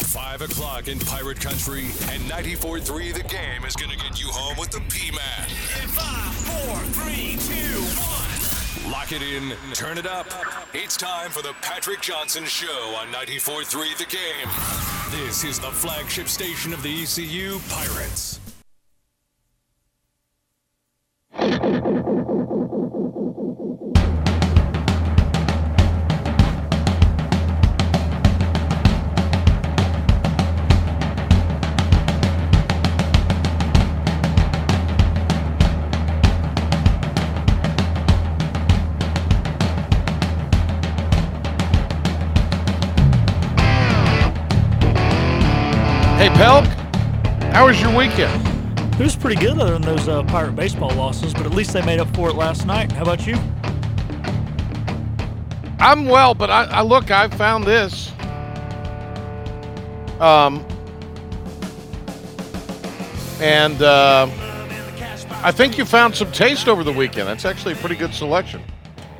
5 o'clock in Pirate Country, and 94.3 The Game is going to get you home with the P-Man. In 5, 4, 3, 2, 1. Lock it in. Turn it up. It's time for the Patrick Johnson Show on 94.3 The Game. This is the flagship station of the ECU Pirates. Hey, Pelk, how was your weekend? It was pretty good other than those Pirate baseball losses, but at least they made up for it last night. How about you? I'm well, but I look, I found this. I think you found some taste over the weekend. That's actually a pretty good selection.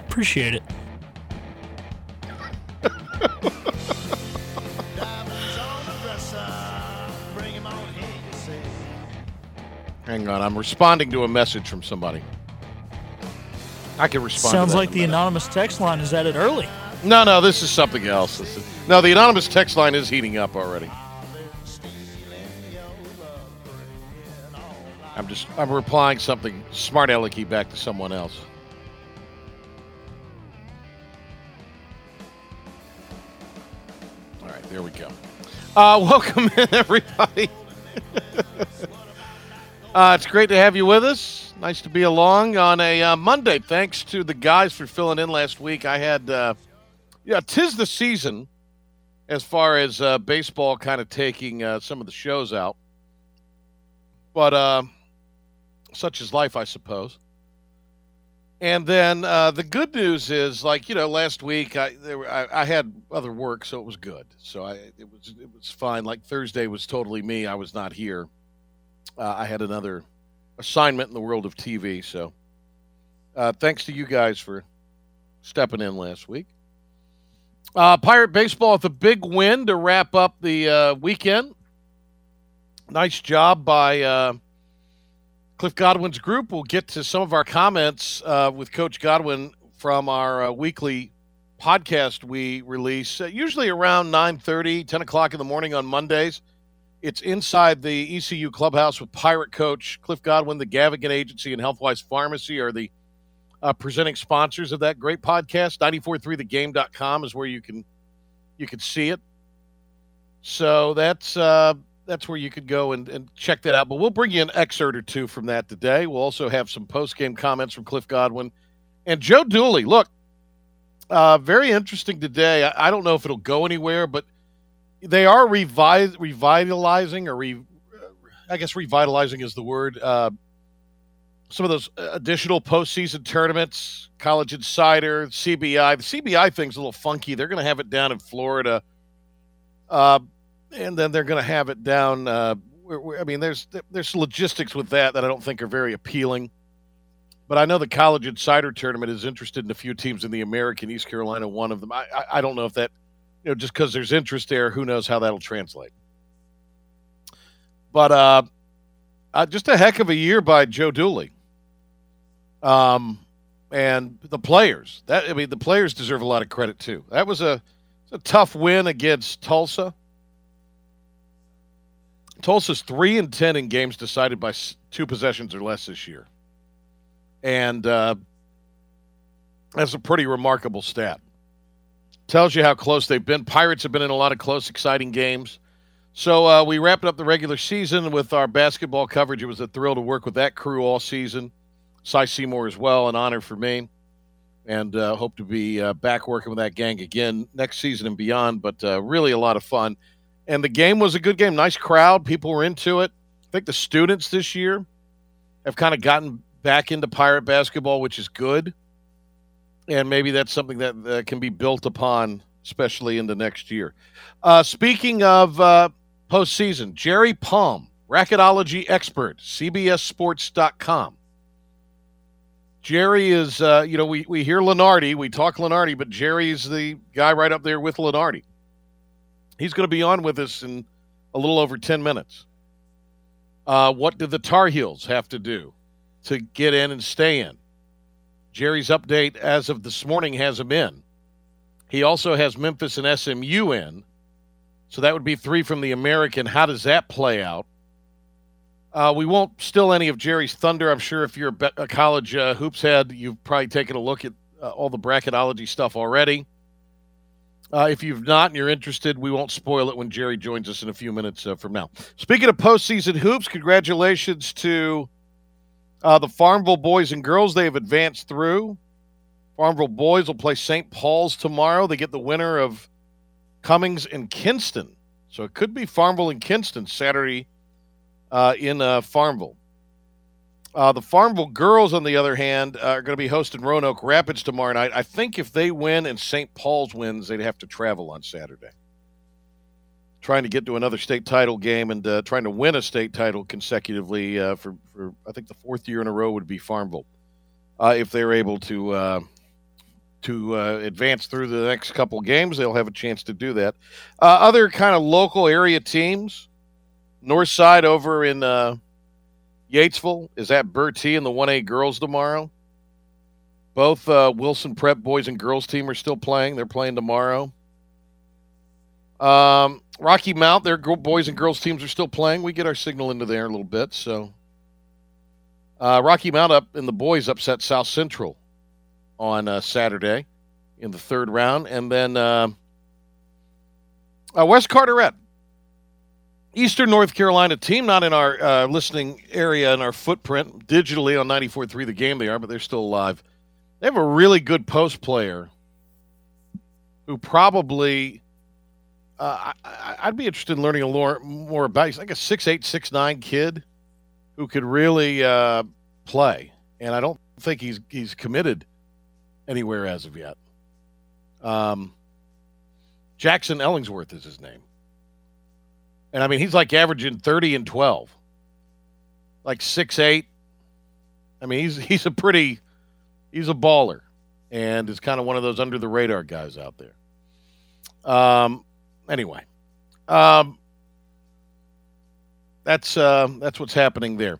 Appreciate it. Hang on, I'm responding to a message from somebody. I can respond to that. Sounds like the anonymous text line is at it early. No, this is something else. No, the anonymous text line is heating up already. I'm replying something smart alecky back to someone else. All right, there we go. Welcome in, everybody. It's great to have you with us. Nice to be along on a Monday. Thanks to the guys for filling in last week. I had, tis the season as far as baseball kind of taking some of the shows out. But such is life, I suppose. And then the good news is, last week I had other work, so it was good. So it was fine. Like Thursday was totally me. I was not here. I had another assignment in the world of TV, so thanks to you guys for stepping in last week. Pirate baseball with a big win to wrap up the weekend. Nice job by Cliff Godwin's group. We'll get to some of our comments with Coach Godwin from our weekly podcast we release, usually around 9:30, 10 o'clock in the morning on Mondays. It's inside the ECU clubhouse with Pirate Coach Cliff Godwin, the Gavigan Agency, and Healthwise Pharmacy are the presenting sponsors of that great podcast. 943thegame.com is where you can see it. So that's where you could go and check that out. But we'll bring you an excerpt or two from that today. We'll also have some post-game comments from Cliff Godwin. And Joe Dooley, look, very interesting today. I don't know if it'll go anywhere, but they are revitalizing, I guess revitalizing is the word. Some of those additional postseason tournaments, College Insider, CBI. The CBI thing's a little funky. They're going to have it down in Florida, and then they're going to have it down. There's logistics with that I don't think are very appealing. But I know the College Insider tournament is interested in a few teams in the American. East Carolina, one of them. I don't know if that. Just because there's interest there, who knows how that'll translate. But just a heck of a year by Joe Dooley. And the players. The players deserve a lot of credit, too. That was a tough win against Tulsa. Tulsa's 3-10 in games decided by two possessions or less this year. And that's a pretty remarkable stat. Tells you how close they've been. Pirates have been in a lot of close, exciting games. So we wrapped up the regular season with our basketball coverage. It was a thrill to work with that crew all season. Cy Seymour as well, an honor for me. And hope to be back working with that gang again next season and beyond. But really a lot of fun. And the game was a good game. Nice crowd. People were into it. I think the students this year have kind of gotten back into Pirate basketball, which is good. And maybe that's something that can be built upon, especially in the next year. Speaking of postseason, Jerry Palm, racketology expert, CBSSports.com. Jerry is, we hear Lunardi, we talk Lunardi, but Jerry's the guy right up there with Lunardi. He's going to be on with us in a little over 10 minutes. What did the Tar Heels have to do to get in and stay in? Jerry's update as of this morning has him in. He also has Memphis and SMU in. So that would be three from the American. How does that play out? We won't steal any of Jerry's thunder. I'm sure if you're a college hoops head, you've probably taken a look at all the bracketology stuff already. If you've not and you're interested, we won't spoil it when Jerry joins us in a few minutes from now. Speaking of postseason hoops, congratulations to the Farmville boys and girls. They have advanced through. Farmville boys will play St. Paul's tomorrow. They get the winner of Cummings and Kinston. So it could be Farmville and Kinston Saturday in Farmville. The Farmville girls, on the other hand, are going to be hosting Roanoke Rapids tomorrow night. I think if they win and St. Paul's wins, they'd have to travel on Saturday. Trying to get to another state title game and trying to win a state title consecutively for I think the fourth year in a row would be Farmville if they're able to advance through the next couple games. They'll have a chance to do that. Other kind of local area teams, Northside over in Yatesville is at Bertie and the 1A girls tomorrow. Both Wilson Prep boys and girls team are still playing. They're playing tomorrow. Rocky Mount, their boys and girls teams are still playing. We get our signal into there a little bit. So Rocky Mount up and the boys upset South Central on Saturday in the third round. And then West Carteret. Eastern North Carolina team, not in our listening area, in our footprint, digitally on 94.3 The Game they are, but they're still alive. They have a really good post player who probably, I'd be interested in learning a little more about. He's like a 6'8", 6'9 kid who could really play, and I don't think he's committed anywhere as of yet. Jackson Ellingsworth is his name. And, I mean, he's, like, averaging 30 and 12. Like, 6'8". I mean, he's a baller. And is kind of one of those under-the-radar guys out there. Anyway. That's what's happening there.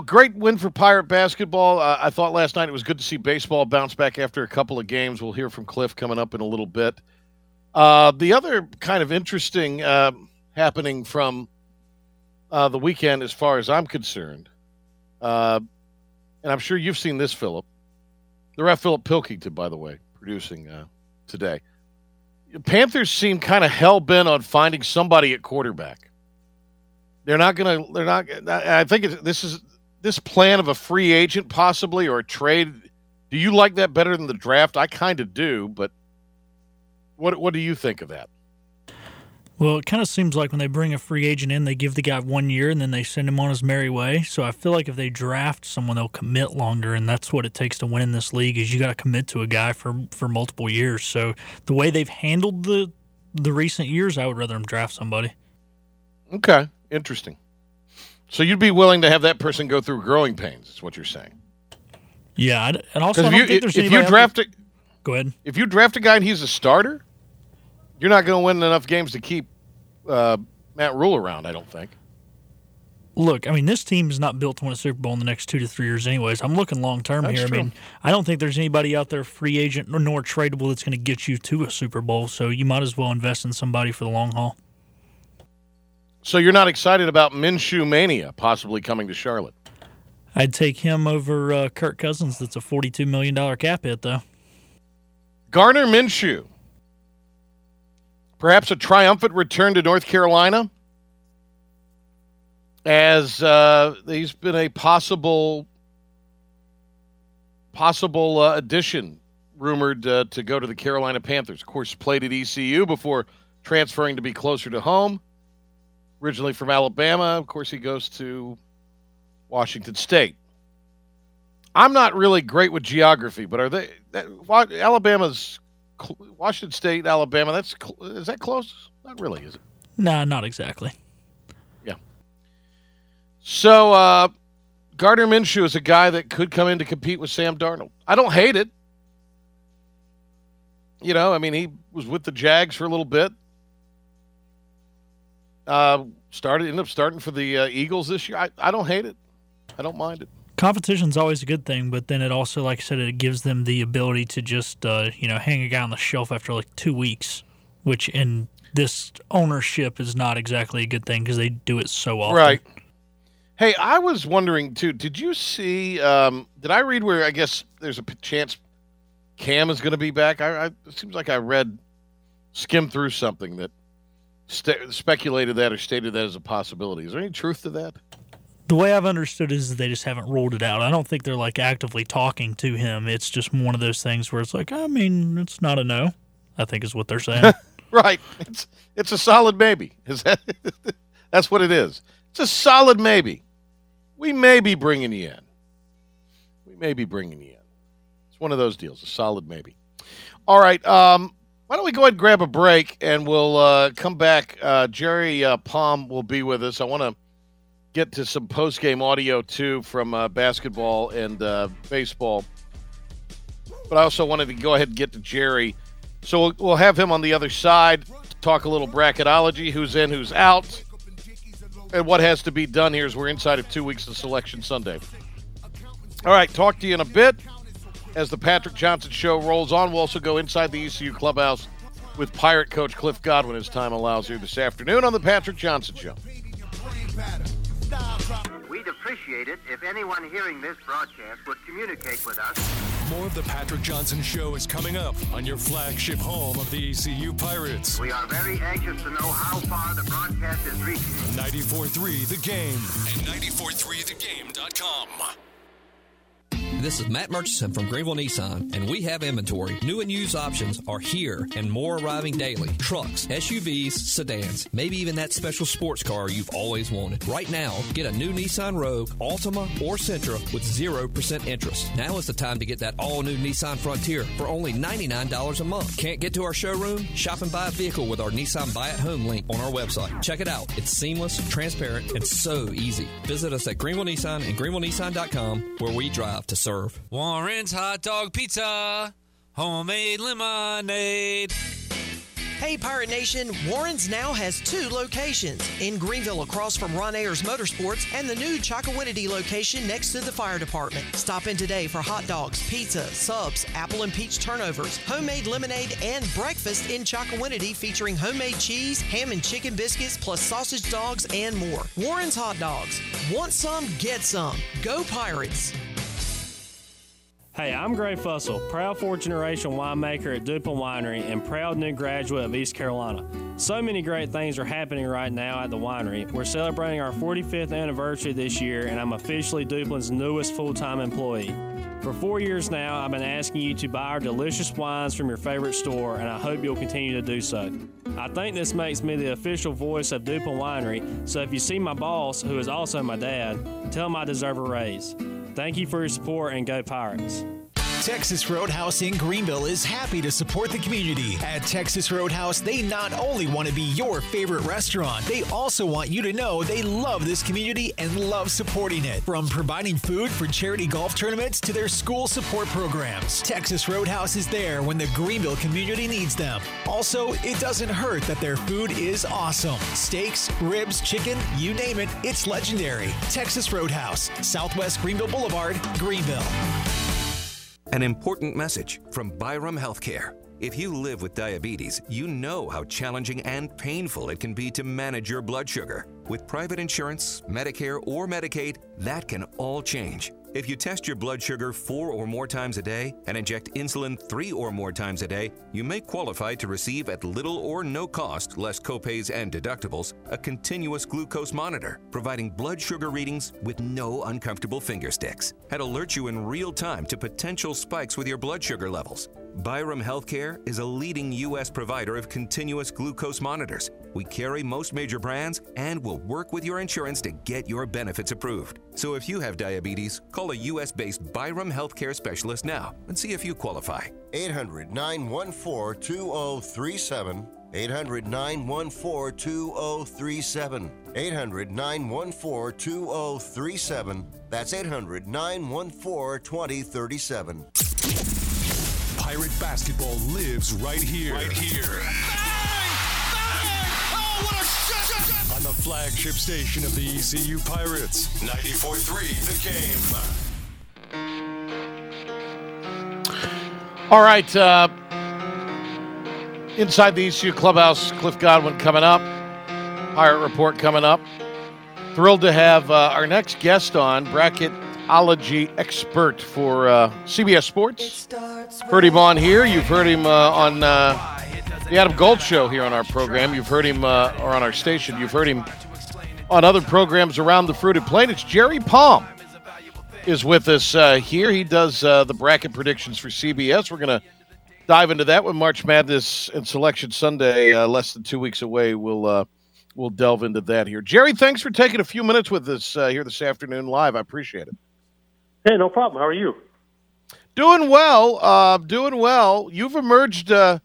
Great win for Pirate basketball. I thought last night it was good to see baseball bounce back after a couple of games. We'll hear from Cliff coming up in a little bit. The other kind of interesting... happening from the weekend as far as I'm concerned. And I'm sure you've seen this, Philip. The ref, Philip Pilkington, by the way, producing today. The Panthers seem kind of hell-bent on finding somebody at quarterback. I think this is this plan of a free agent possibly or a trade. Do you like that better than the draft? I kind of do, but what do you think of that? Well, it kind of seems like when they bring a free agent in, they give the guy 1 year and then they send him on his merry way. So I feel like if they draft someone, they'll commit longer, and that's what it takes to win in this league is you got to commit to a guy for multiple years. So the way they've handled the recent years, I would rather them draft somebody. Okay, interesting. So you'd be willing to have that person go through growing pains is what you're saying. Yeah, and also I don't think there's anybody go ahead. If you draft a guy and he's a starter, you're not going to win enough games to keep Matt Rule around, I don't think. Look, I mean, this team is not built to win a Super Bowl in the next 2 to 3 years anyways. I'm looking long-term here. True. I mean, I don't think there's anybody out there free agent nor tradable that's going to get you to a Super Bowl, so you might as well invest in somebody for the long haul. So you're not excited about Minshew Mania possibly coming to Charlotte? I'd take him over Kirk Cousins. That's a $42 million cap hit, though. Gardner Minshew. Perhaps a triumphant return to North Carolina as he's been a possible addition rumored to go to the Carolina Panthers. Of course, played at ECU before transferring to be closer to home. Originally from Alabama. Of course, he goes to Washington State. I'm not really great with geography, but are they Alabama's... Washington State, Alabama, is that close? Not really, is it? No, not exactly. Yeah. So Gardner Minshew is a guy that could come in to compete with Sam Darnold. I don't hate it. You know, I mean, he was with the Jags for a little bit. Ended up starting for the Eagles this year. I don't hate it. I don't mind it. Competition's always a good thing, but then it also, like I said, it gives them the ability to just, hang a guy on the shelf after like 2 weeks, which in this ownership is not exactly a good thing because they do it so often. Right. Hey, I was wondering, too, did you see did I read where I guess there's a chance Cam is going to be back? It seems like I skimmed through something that speculated that or stated that as a possibility. Is there any truth to that? The way I've understood is that they just haven't ruled it out. I don't think they're, actively talking to him. It's just one of those things where it's it's not a no, I think is what they're saying. Right. It's a solid maybe. That's what it is. It's a solid maybe. We may be bringing you in. It's one of those deals, a solid maybe. All right, why don't we go ahead and grab a break, and we'll come back. Jerry Palm will be with us. I want to get to some post-game audio, too, from basketball and baseball. But I also wanted to go ahead and get to Jerry. So we'll have him on the other side, talk a little bracketology, who's in, who's out, and what has to be done here as we're inside of 2 weeks of Selection Sunday. All right, talk to you in a bit as the Patrick Johnson Show rolls on. We'll also go inside the ECU clubhouse with Pirate coach Cliff Godwin as time allows here this afternoon on the Patrick Johnson Show. We'd appreciate it if anyone hearing this broadcast would communicate with us. More of the Patrick Johnson Show is coming up on your flagship home of the ECU Pirates. We are very anxious to know how far the broadcast is reaching. 94.3 The Game and 94.3thegame.com. This is Matt Murchison from Greenville Nissan, and we have inventory. New and used options are here and more arriving daily. Trucks, SUVs, sedans, maybe even that special sports car you've always wanted. Right now, get a new Nissan Rogue, Altima, or Sentra with 0% interest. Now is the time to get that all-new Nissan Frontier for only $99 a month. Can't get to our showroom? Shop and buy a vehicle with our Nissan Buy at Home link on our website. Check it out. It's seamless, transparent, and so easy. Visit us at Greenville Nissan and GreenvilleNissan.com, where we drive to serve. Warren's Hot Dog Pizza, homemade lemonade. Hey, Pirate Nation, Warren's now has two locations, in Greenville across from Ron Ayers Motorsports and the new Chakawinity location next to the fire department. Stop in today for hot dogs, pizza, subs, apple and peach turnovers, homemade lemonade, and breakfast in Chakawinity featuring homemade cheese, ham and chicken biscuits, plus sausage dogs, and more. Warren's Hot Dogs. Want some? Get some. Go Pirates. Hey, I'm Gray Fussell, proud fourth-generation winemaker at Duplin Winery and proud new graduate of East Carolina. So many great things are happening right now at the winery. We're celebrating our 45th anniversary this year, and I'm officially Duplin's newest full-time employee. For 4 years now, I've been asking you to buy our delicious wines from your favorite store, and I hope you'll continue to do so. I think this makes me the official voice of Duplin Winery, so if you see my boss, who is also my dad, tell him I deserve a raise. Thank you for your support, and go Pirates. Texas Roadhouse in Greenville is happy to support the community. At Texas Roadhouse, they not only want to be your favorite restaurant, they also want you to know they love this community and love supporting it. From providing food for charity golf tournaments to their school support programs, Texas Roadhouse is there when the Greenville community needs them. Also, it doesn't hurt that their food is awesome. Steaks, ribs, chicken, you name it, it's legendary. Texas Roadhouse, Southwest Greenville Boulevard, Greenville. An important message from Byram Healthcare. If you live with diabetes, you know how challenging and painful it can be to manage your blood sugar. With private insurance, Medicare, or Medicaid, that can all change. If you test your blood sugar 4 or more times a day and inject insulin 3 or more times a day, you may qualify to receive at little or no cost, less copays and deductibles, a continuous glucose monitor, providing blood sugar readings with no uncomfortable finger sticks. It alerts you in real time to potential spikes with your blood sugar levels. Byram Healthcare is a leading U.S. provider of continuous glucose monitors. We carry most major brands and will work with your insurance to get your benefits approved. So if you have diabetes, call a U.S.-based Byram Healthcare specialist now and see if you qualify. 800-914-2037. 800-914-2037. 800-914-2037. That's 800-914-2037. Pirate basketball lives right here. Bang! Bang! Oh, what a shot! On flagship station of the ECU Pirates, 94.3 The Game. All right, inside the ECU clubhouse, Cliff Godwin coming up, Pirate Report coming up. Thrilled to have our next guest on, bracketology expert for CBS Sports. Heard him on here. You've heard him on the Adam Gold Show here on our program. You've heard him, or on our station. You've heard him on other programs around the Fruited Plain. It's Jerry Palm is with us here. He does the bracket predictions for CBS. We're going to dive into that when March Madness and Selection Sunday, less than 2 weeks away. We'll delve into that here. Jerry, thanks for taking a few minutes with us here this afternoon live. I appreciate it. Hey, no problem. How are you? Doing well. You've emerged on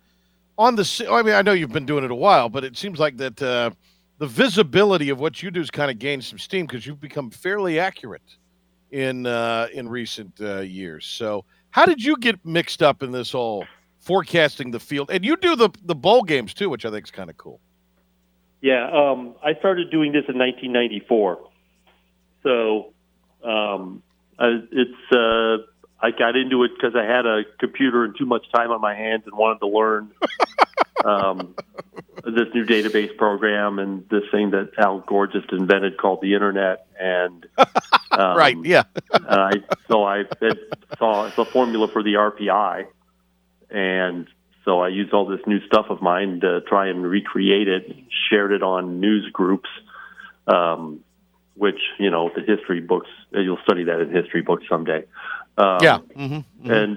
the. I mean, I know you've been doing it a while, but it seems like that the visibility of what you do has kind of gained some steam because you've become fairly accurate in recent years. So, how did you get mixed up in this whole forecasting the field? And you do the bowl games too, which I think is kind of cool. Yeah, I started doing this in 1994. So I got into it because I had a computer and too much time on my hands and wanted to learn this new database program and this thing that Al Gore just invented called the Internet. And right, yeah. So I saw the formula for the RPI, and so I used all this new stuff of mine to try and recreate it, shared it on news groups, which, you know, the history books, you'll study that in history books someday. And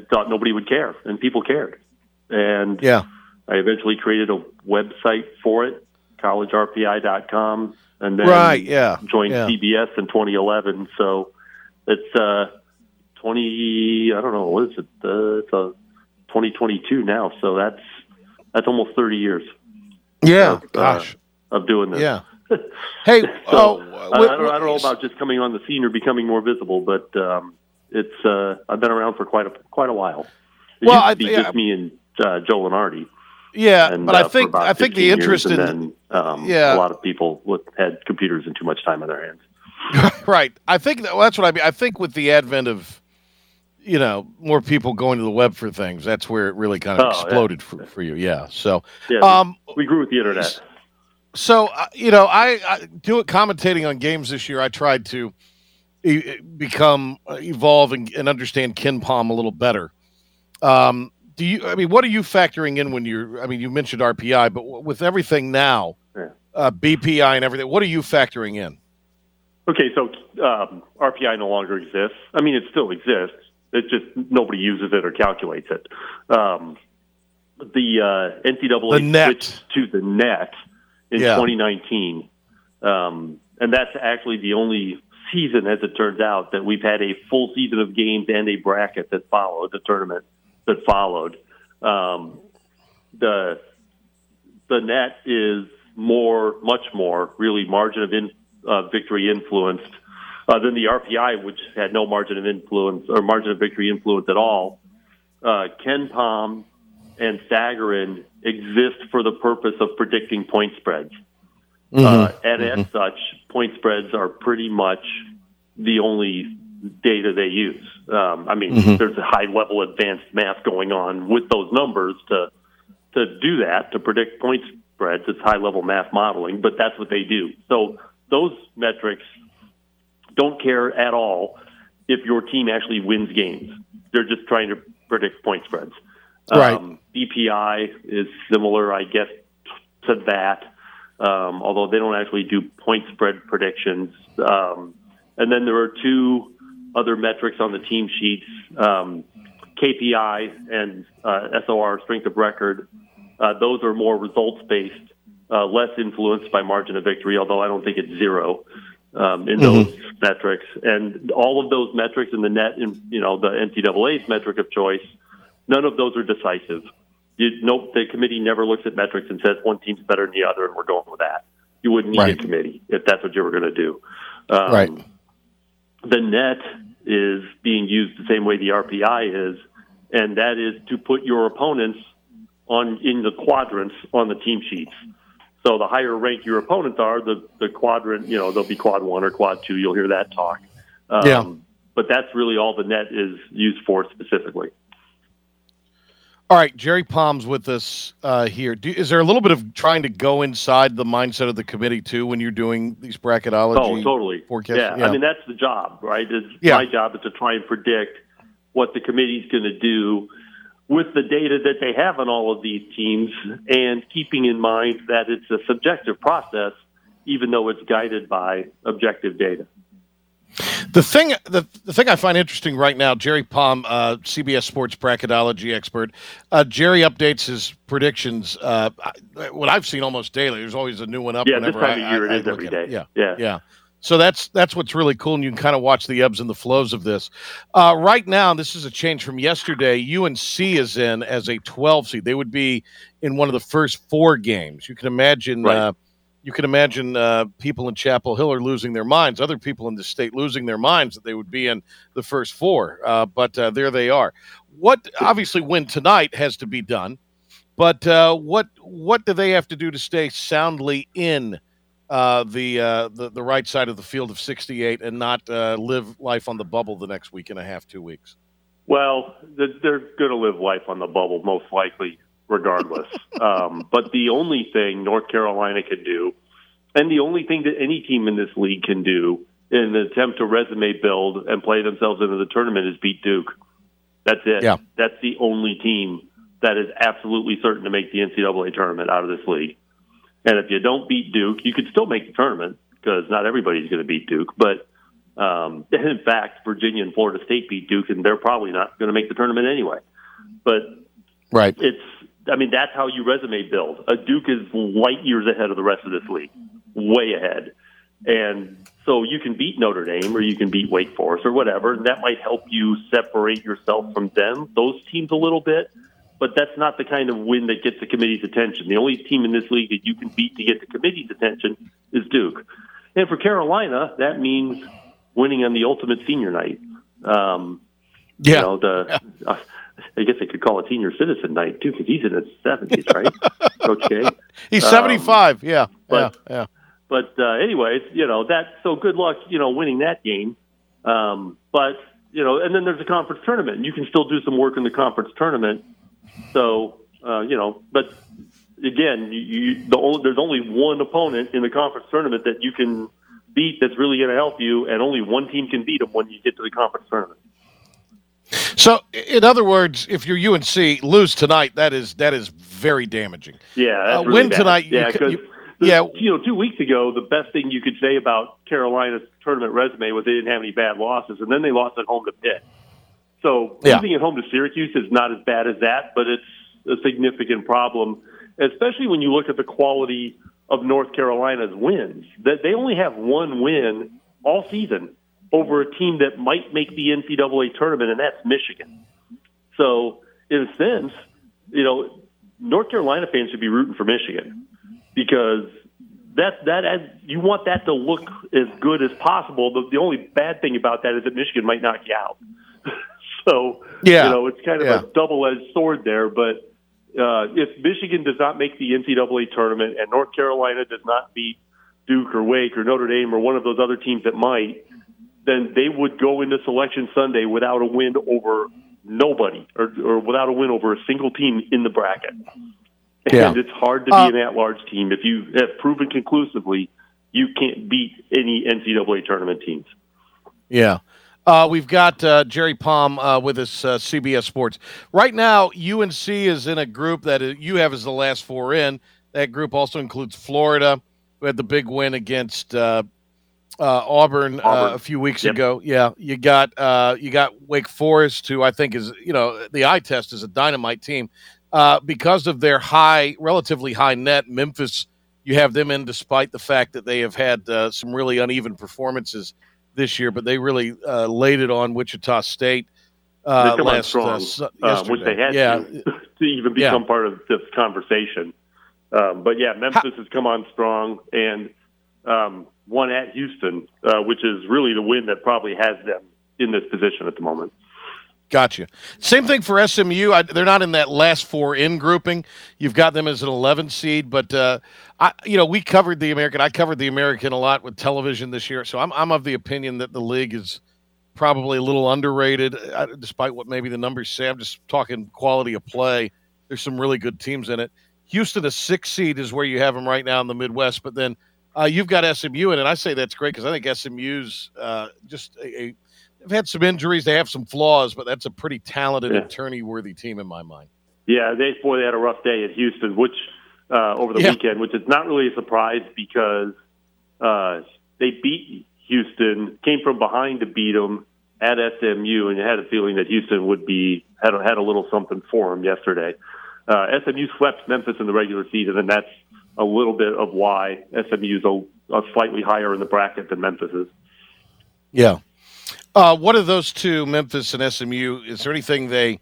thought nobody would care, and people cared. And yeah, I eventually created a website for it, collegerpi.com, and then joined CBS in 2011. So it's 2022 2022 now, so that's almost 30 years. Yeah, of doing this. Yeah. Hey, I don't know about just coming on the scene or becoming more visible, but it's I've been around for quite a while. It used to be just me and Joe Lunardi. Yeah, and, but I think the interest in a lot of people had computers and too much time on their hands. Right. I think that's what I mean. I think with the advent of more people going to the web for things. That's where it really kind of exploded for you. Yeah. So we grew with the internet. So, I do it commentating on games this year. I tried to evolve and understand KenPom a little better. What are you factoring in when you mentioned RPI, but with everything now, BPI and everything, what are you factoring in? Okay. So RPI no longer exists. I mean, it still exists. It's just nobody uses it or calculates it. The NCAA switched to the net in 2019, and that's actually the only season, as it turns out, that we've had a full season of games and a bracket that followed the tournament that followed. The net is much more, really margin of victory influenced. Then the RPI, which had no margin of influence or margin of victory influence at all, KenPom and Sagarin exist for the purpose of predicting point spreads. As such, point spreads are pretty much the only data they use. There's a high-level advanced math going on with those numbers to do that, to predict point spreads. It's high-level math modeling, but that's what they do. So those metrics don't care at all if your team actually wins games. They're just trying to predict point spreads. Right. BPI is similar, I guess, to that, although they don't actually do point spread predictions. And then there are two other metrics on the team sheets, KPI and SOR, strength of record. Those are more results-based, less influenced by margin of victory, although I don't think it's zero. In those metrics, and all of those metrics in the net, the NCAA's metric of choice, none of those are decisive. The committee never looks at metrics and says one team's better than the other, and we're going with that. You wouldn't need a committee if that's what you were going to do. Right. The net is being used the same way the RPI is, and that is to put your opponents in the quadrants on the team sheets. So the higher ranked your opponents are, the quadrant, you know, they'll be quad one or quad two. You'll hear that talk. But that's really all the net is used for specifically. All right, Jerry Palm's with us here. Is there a little bit of trying to go inside the mindset of the committee, too, when you're doing these bracketology? Oh, totally. Yeah. I mean, that's the job, right? My job is to try and predict what the committee's going to do with the data that they have on all of these teams, and keeping in mind that it's a subjective process, even though it's guided by objective data. The thing I find interesting right now, Jerry Palm, CBS Sports bracketology expert, Jerry updates his predictions. What I've seen almost daily, there's always a new one up. Yeah, this time of year it is every day. Yeah. So that's what's really cool, and you can kind of watch the ebbs and the flows of this. Right now, this is a change from yesterday. UNC is in as a 12 seed. They would be in one of the first four games. You can imagine. Right. You can imagine people in Chapel Hill are losing their minds, other people in the state losing their minds that they would be in the first four, but there they are. What obviously win tonight has to be done, but what do they have to do to stay soundly in the right side of the field of 68 and not live life on the bubble the next week and a half, 2 weeks? Well, they're going to live life on the bubble most likely. Regardless. But the only thing North Carolina can do, and the only thing that any team in this league can do in an attempt to resume build and play themselves into the tournament, is beat Duke. That's it. Yeah. That's the only team that is absolutely certain to make the NCAA tournament out of this league. And if you don't beat Duke, you could still make the tournament because not everybody's going to beat Duke. But in fact, Virginia and Florida State beat Duke, and they're probably not going to make the tournament anyway. But right. That's how you resume build. A Duke is light years ahead of the rest of this league, way ahead. And so you can beat Notre Dame or you can beat Wake Forest or whatever, and that might help you separate yourself from them, those teams, a little bit. But that's not the kind of win that gets the committee's attention. The only team in this league that you can beat to get the committee's attention is Duke. And for Carolina, that means winning on the ultimate senior night. I guess they could call it senior citizen night, too, because he's in his 70s, right? Okay. He's 75, yeah. But. But anyways, so good luck, winning that game. But and then there's a conference tournament, and you can still do some work in the conference tournament. So, but again, there's only one opponent in the conference tournament that you can beat that's really going to help you, and only one team can beat them when you get to the conference tournament. So, in other words, if you're UNC, lose tonight, that is very damaging. Yeah, that's really win bad. Tonight. Yeah, because 2 weeks ago, the best thing you could say about Carolina's tournament resume was they didn't have any bad losses, and then they lost at home to Pitt. So, losing at home to Syracuse is not as bad as that, but it's a significant problem, especially when you look at the quality of North Carolina's wins. That they only have one win all season over a team that might make the NCAA tournament, and that's Michigan. So, in a sense, North Carolina fans should be rooting for Michigan, because you want that to look as good as possible. But the only bad thing about that is that Michigan might knock you out. So, it's kind of a double-edged sword there. But if Michigan does not make the NCAA tournament and North Carolina does not beat Duke or Wake or Notre Dame or one of those other teams that might, then they would go into Selection Sunday without a win over nobody or without a win over a single team in the bracket. Yeah. And it's hard to be an at-large team. If you have proven conclusively, you can't beat any NCAA tournament teams. Yeah. We've got Jerry Palm with us, CBS Sports. Right now, UNC is in a group that you have as the last four in. That group also includes Florida, who had the big win against Auburn. A few weeks ago. Yeah, you got Wake Forest, who I think is, the eye test is a dynamite team. Because of their relatively high net, Memphis, you have them in despite the fact that they have had some really uneven performances this year, but they really laid it on Wichita State yesterday. Which they had to even become part of this conversation. Memphis has come on strong, and one at Houston, which is really the win that probably has them in this position at the moment. Gotcha. Same thing for SMU. They're not in that last four in grouping. You've got them as an 11 seed, but I covered the American a lot with television this year, so I'm of the opinion that the league is probably a little underrated, despite what maybe the numbers say. I'm just talking quality of play. There's some really good teams in it. Houston, a 6 seed, is where you have them right now in the Midwest, but then you've got SMU in it. I say that's great because I think SMU's they've had some injuries. They have some flaws, but that's a pretty talented and tourney-worthy team in my mind. Yeah, they had a rough day at Houston, which over the weekend, which is not really a surprise because they beat Houston, came from behind to beat them at SMU, and you had a feeling that Houston would had a little something for them yesterday. SMU swept Memphis in the regular season, and that's a little bit of why SMU's a slightly higher in the bracket than Memphis is. Yeah. What are those two, Memphis and SMU? Is there anything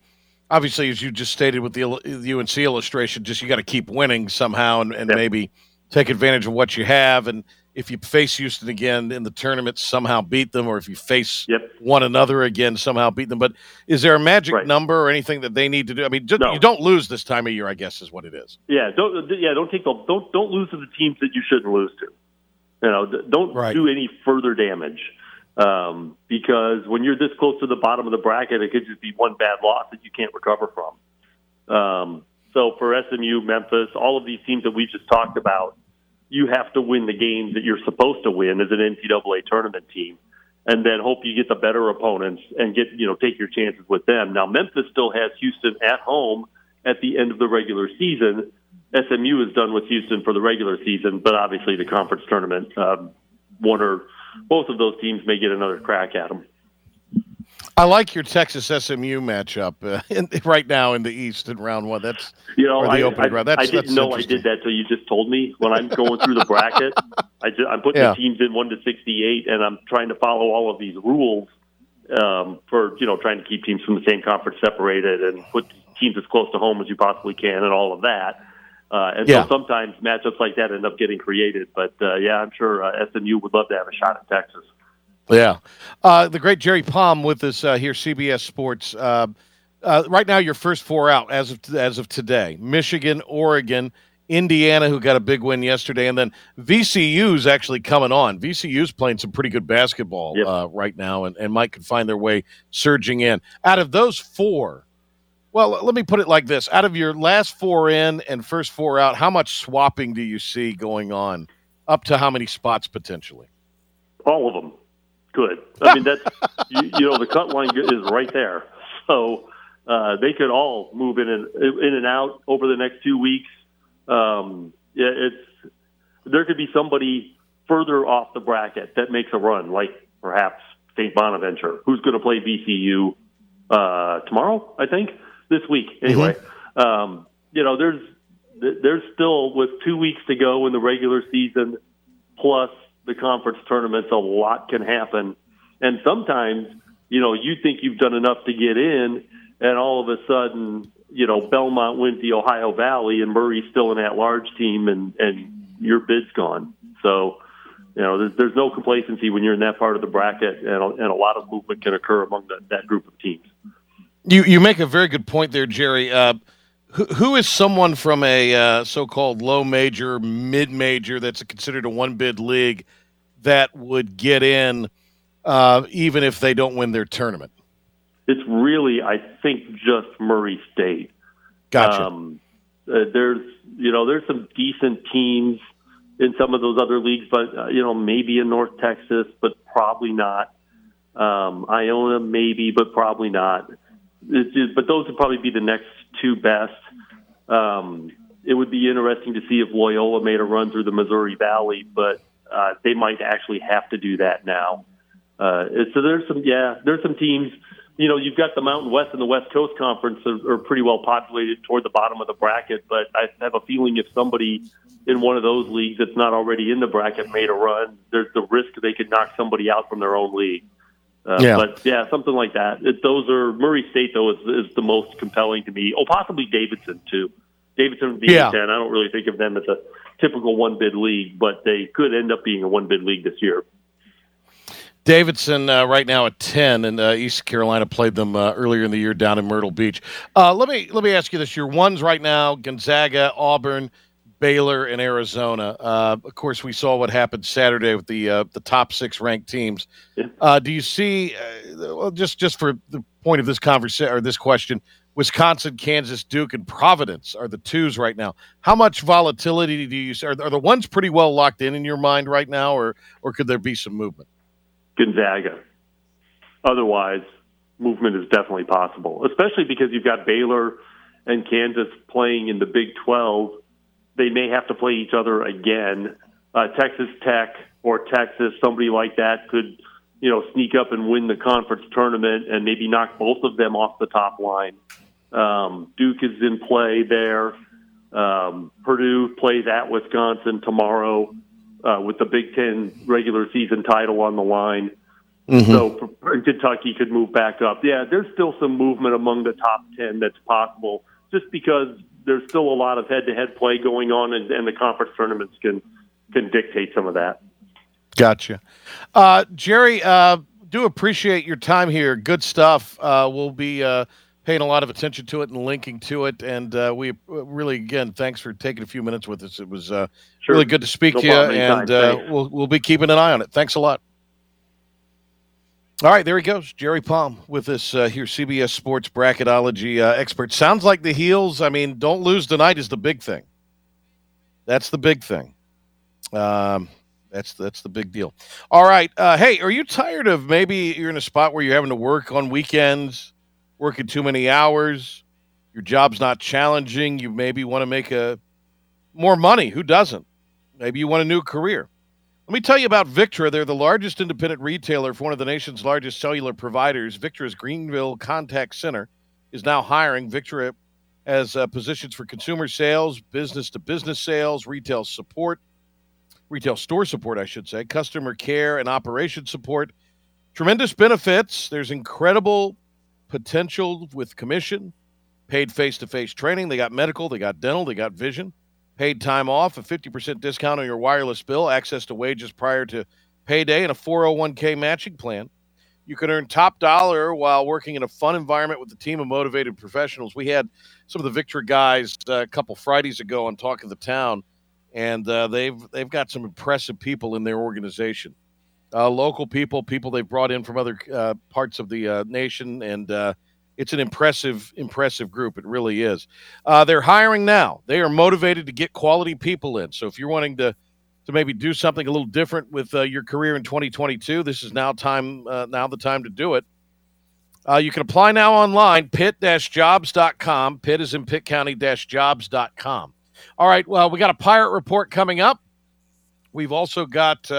obviously, as you just stated with the UNC illustration, just you got to keep winning somehow and maybe take advantage of what you have. And if you face Houston again in the tournament, somehow beat them, or if you face one another again, somehow beat them. But is there a magic number or anything that they need to do? I mean, you don't lose this time of year, I guess, is what it is. Yeah, don't lose to the teams that you shouldn't lose to. You know, don't do any further damage. Because when you're this close to the bottom of the bracket, it could just be one bad loss that you can't recover from. So for SMU, Memphis, all of these teams that we just talked about, you have to win the games that you're supposed to win as an NCAA tournament team, and then hope you get the better opponents and take your chances with them. Now, Memphis still has Houston at home at the end of the regular season. SMU is done with Houston for the regular season, but obviously the conference tournament, one or both of those teams may get another crack at them. I like your Texas SMU matchup right now in the East in round one. That's the opening round. I didn't know I did that till you just told me. When I'm going through the bracket, I'm putting the teams in 1 to 68, and I'm trying to follow all of these rules for trying to keep teams from the same conference separated and put teams as close to home as you possibly can, and all of that. So sometimes matchups like that end up getting created. But, I'm sure SMU would love to have a shot at Texas. Yeah. The great Jerry Palm with us here, CBS Sports. Right now, your first four out as of today. Michigan, Oregon, Indiana, who got a big win yesterday, and then VCU's actually coming on. VCU's playing some pretty good basketball right now, and might could find their way surging in. Out of those four, well, let me put it like this. Out of your last four in and first four out, how much swapping do you see going on up to how many spots potentially? All of them. Good. I mean, that's, the cut line is right there. So they could all move in and out over the next 2 weeks. There could be somebody further off the bracket that makes a run, like perhaps St. Bonaventure, who's going to play VCU tomorrow, I think. This week, anyway. Mm-hmm. There's still, with 2 weeks to go in the regular season, plus the conference tournaments, a lot can happen. And sometimes, you think you've done enough to get in, and all of a sudden, Belmont went the Ohio Valley, and Murray's still an at-large team, and your bid's gone. So, there's no complacency when you're in that part of the bracket, and a lot of movement can occur among that group of teams. You make a very good point there, Jerry. Who is someone from a so-called low major, mid-major that's considered a one-bid league that would get in even if they don't win their tournament? It's really, I think, just Murray State. Gotcha. There's some decent teams in some of those other leagues, but maybe in North Texas, but probably not. Iona, maybe, but probably not. But those would probably be the next two best. It would be interesting to see if Loyola made a run through the Missouri Valley, but they might actually have to do that now. So there's some teams. You've got the Mountain West and the West Coast Conference are pretty well populated toward the bottom of the bracket, but I have a feeling if somebody in one of those leagues that's not already in the bracket made a run, there's the risk they could knock somebody out from their own league. But something like that. Murray State, though, is the most compelling to me. Oh, possibly Davidson, too. Davidson would be in 10. I don't really think of them as a typical one-bid league, but they could end up being a one-bid league this year. Davidson right now at 10, and East Carolina played them earlier in the year down in Myrtle Beach. Let me ask you this. Your ones right now, Gonzaga, Auburn, Baylor, and Arizona. Of course, we saw what happened Saturday with the top six ranked teams. Do you see, just for the point of this conversation or this question, Wisconsin, Kansas, Duke, and Providence are the twos right now. How much volatility do you see? Are the ones pretty well locked in your mind right now, or could there be some movement? Gonzaga. Otherwise, movement is definitely possible, especially because you've got Baylor and Kansas playing in the Big 12. They may have to play each other again. Texas Tech or Texas, somebody like that could, sneak up and win the conference tournament and maybe knock both of them off the top line. Duke is in play there. Purdue plays at Wisconsin tomorrow. With the Big Ten regular season title on the line. Mm-hmm. So Kentucky could move back up. Yeah, there's still some movement among the top 10 that's possible just because there's still a lot of head-to-head play going on, and the conference tournaments can dictate some of that. Gotcha. Jerry, do appreciate your time here. Good stuff. We'll be paying a lot of attention to it and linking to it. And we really, again, thanks for taking a few minutes with us. It was really good to speak to you, and we'll be keeping an eye on it. Thanks a lot. All right, there he goes, Jerry Palm with us here, CBS Sports Bracketology expert. Sounds like the Heels. I mean, don't lose tonight is the big thing. That's the big thing. That's the big deal. All right. Hey, are you tired of maybe you're in a spot where you're having to work on weekends, working too many hours, your job's not challenging, you maybe want to make more money? Who doesn't? Maybe you want a new career. Let me tell you about Victra. They're the largest independent retailer for one of the nation's largest cellular providers. Victra's Greenville Contact Center is now hiring. Victra has positions for consumer sales, business-to-business sales, retail store support, I should say, customer care, and operation support. Tremendous benefits. There's incredible potential with commission, paid face-to-face training. They got medical, they got dental, they got vision, paid time off, a 50% discount on your wireless bill, access to wages prior to payday, and a 401k matching plan. You can earn top dollar while working in a fun environment with a team of motivated professionals. We had some of the Victra guys a couple Fridays ago on Talk of the Town, and they've got some impressive people in their organization. Local people they've brought in from other parts of the nation, and it's an impressive group. It really is. They're hiring now. They are motivated to get quality people in. So if you're wanting to maybe do something a little different with your career in 2022, this is now the time to do it. You can apply now online, pitt-jobs.com. Pitt is in Pitt County-jobs.com. All right, well, we got a Pirate Report coming up. We've also got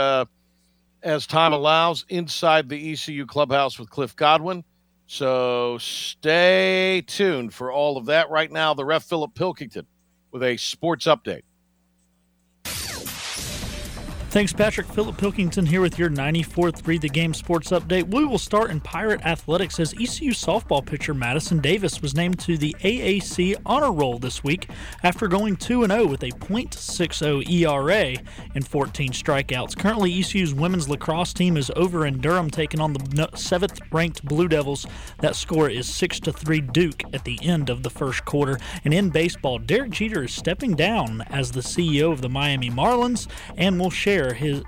as time allows, Inside the ECU Clubhouse with Cliff Godwin. So stay tuned for all of that. Right now, the ref, Philip Pilkington, with a sports update. Thanks, Patrick. Philip Pilkington here with your 94th Read the Game sports update. We will start in Pirate Athletics as ECU softball pitcher Madison Davis was named to the AAC Honor Roll this week after going 2-0 with a .60 ERA and 14 strikeouts. Currently, ECU's women's lacrosse team is over in Durham taking on the 7th-ranked Blue Devils. That score is 6-3 Duke at the end of the first quarter. And in baseball, Derek Jeter is stepping down as the CEO of the Miami Marlins and will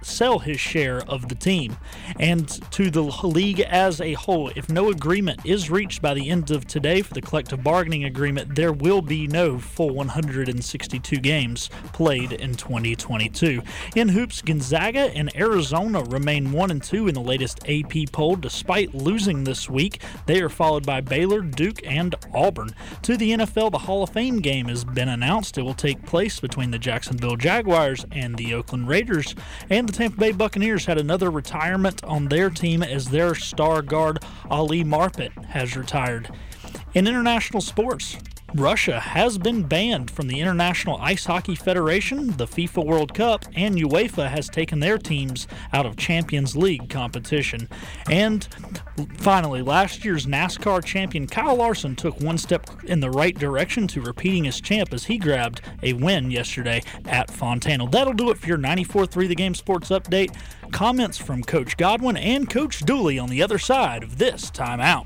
sell his share of the team. And to the league as a whole, if no agreement is reached by the end of today for the collective bargaining agreement, there will be no full 162 games played in 2022. In hoops, Gonzaga and Arizona remain 1-2 in the latest AP poll. Despite losing this week, they are followed by Baylor, Duke, and Auburn. To the NFL, the Hall of Fame game has been announced. It will take place between the Jacksonville Jaguars and the Oakland Raiders. And the Tampa Bay Buccaneers had another retirement on their team as their star guard Ali Marpet has retired. In international sports, Russia has been banned from the International Ice Hockey Federation, the FIFA World Cup, and UEFA has taken their teams out of Champions League competition. And finally, last year's NASCAR champion Kyle Larson took one step in the right direction to repeating as champ as he grabbed a win yesterday at Fontanal. That'll do it for your 94.3 The Game Sports Update. Comments from Coach Godwin and Coach Dooley on the other side of this timeout.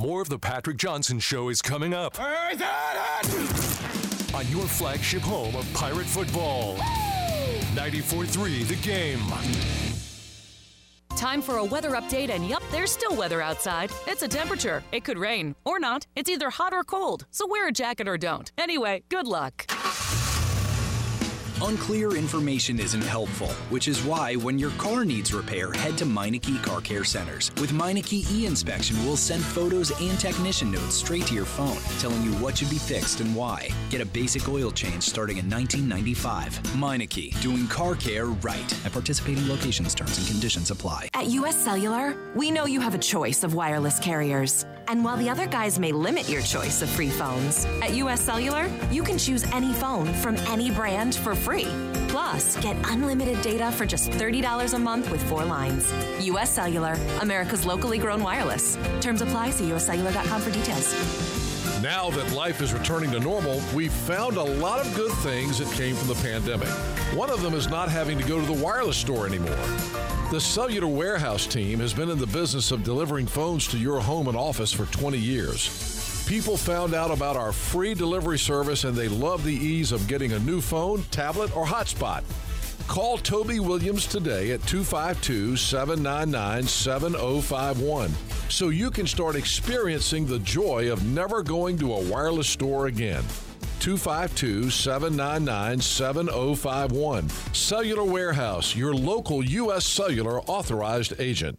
More of the Patrick Johnson Show is coming up on your flagship home of Pirate football. 94.3 The Game. Time for a weather update, and yep, there's still weather outside. It's a temperature. It could rain or not. It's either hot or cold, so wear a jacket or don't. Anyway, good luck. Unclear information isn't helpful, which is why when your car needs repair, head to Meineke Car Care Centers. With Meineke e-Inspection, we'll send photos and technician notes straight to your phone, telling you what should be fixed and why. Get a basic oil change starting at $19.95. Meineke, doing car care right. At participating locations, terms and conditions apply. At U.S. Cellular, we know you have a choice of wireless carriers. And while the other guys may limit your choice of free phones, at U.S. Cellular, you can choose any phone from any brand for free. Plus, get unlimited data for just $30 a month with 4 lines. U.S. Cellular, America's locally grown wireless. Terms apply. See uscellular.com for details. Now that life is returning to normal, we've found a lot of good things that came from the pandemic. One of them is not having to go to the wireless store anymore. The Cellular Warehouse team has been in the business of delivering phones to your home and office for 20 years. People found out about our free delivery service, and they love the ease of getting a new phone, tablet, or hotspot. Call Toby Williams today at 252-799-7051 so you can start experiencing the joy of never going to a wireless store again. 252-799-7051. Cellular Warehouse, your local U.S. Cellular authorized agent.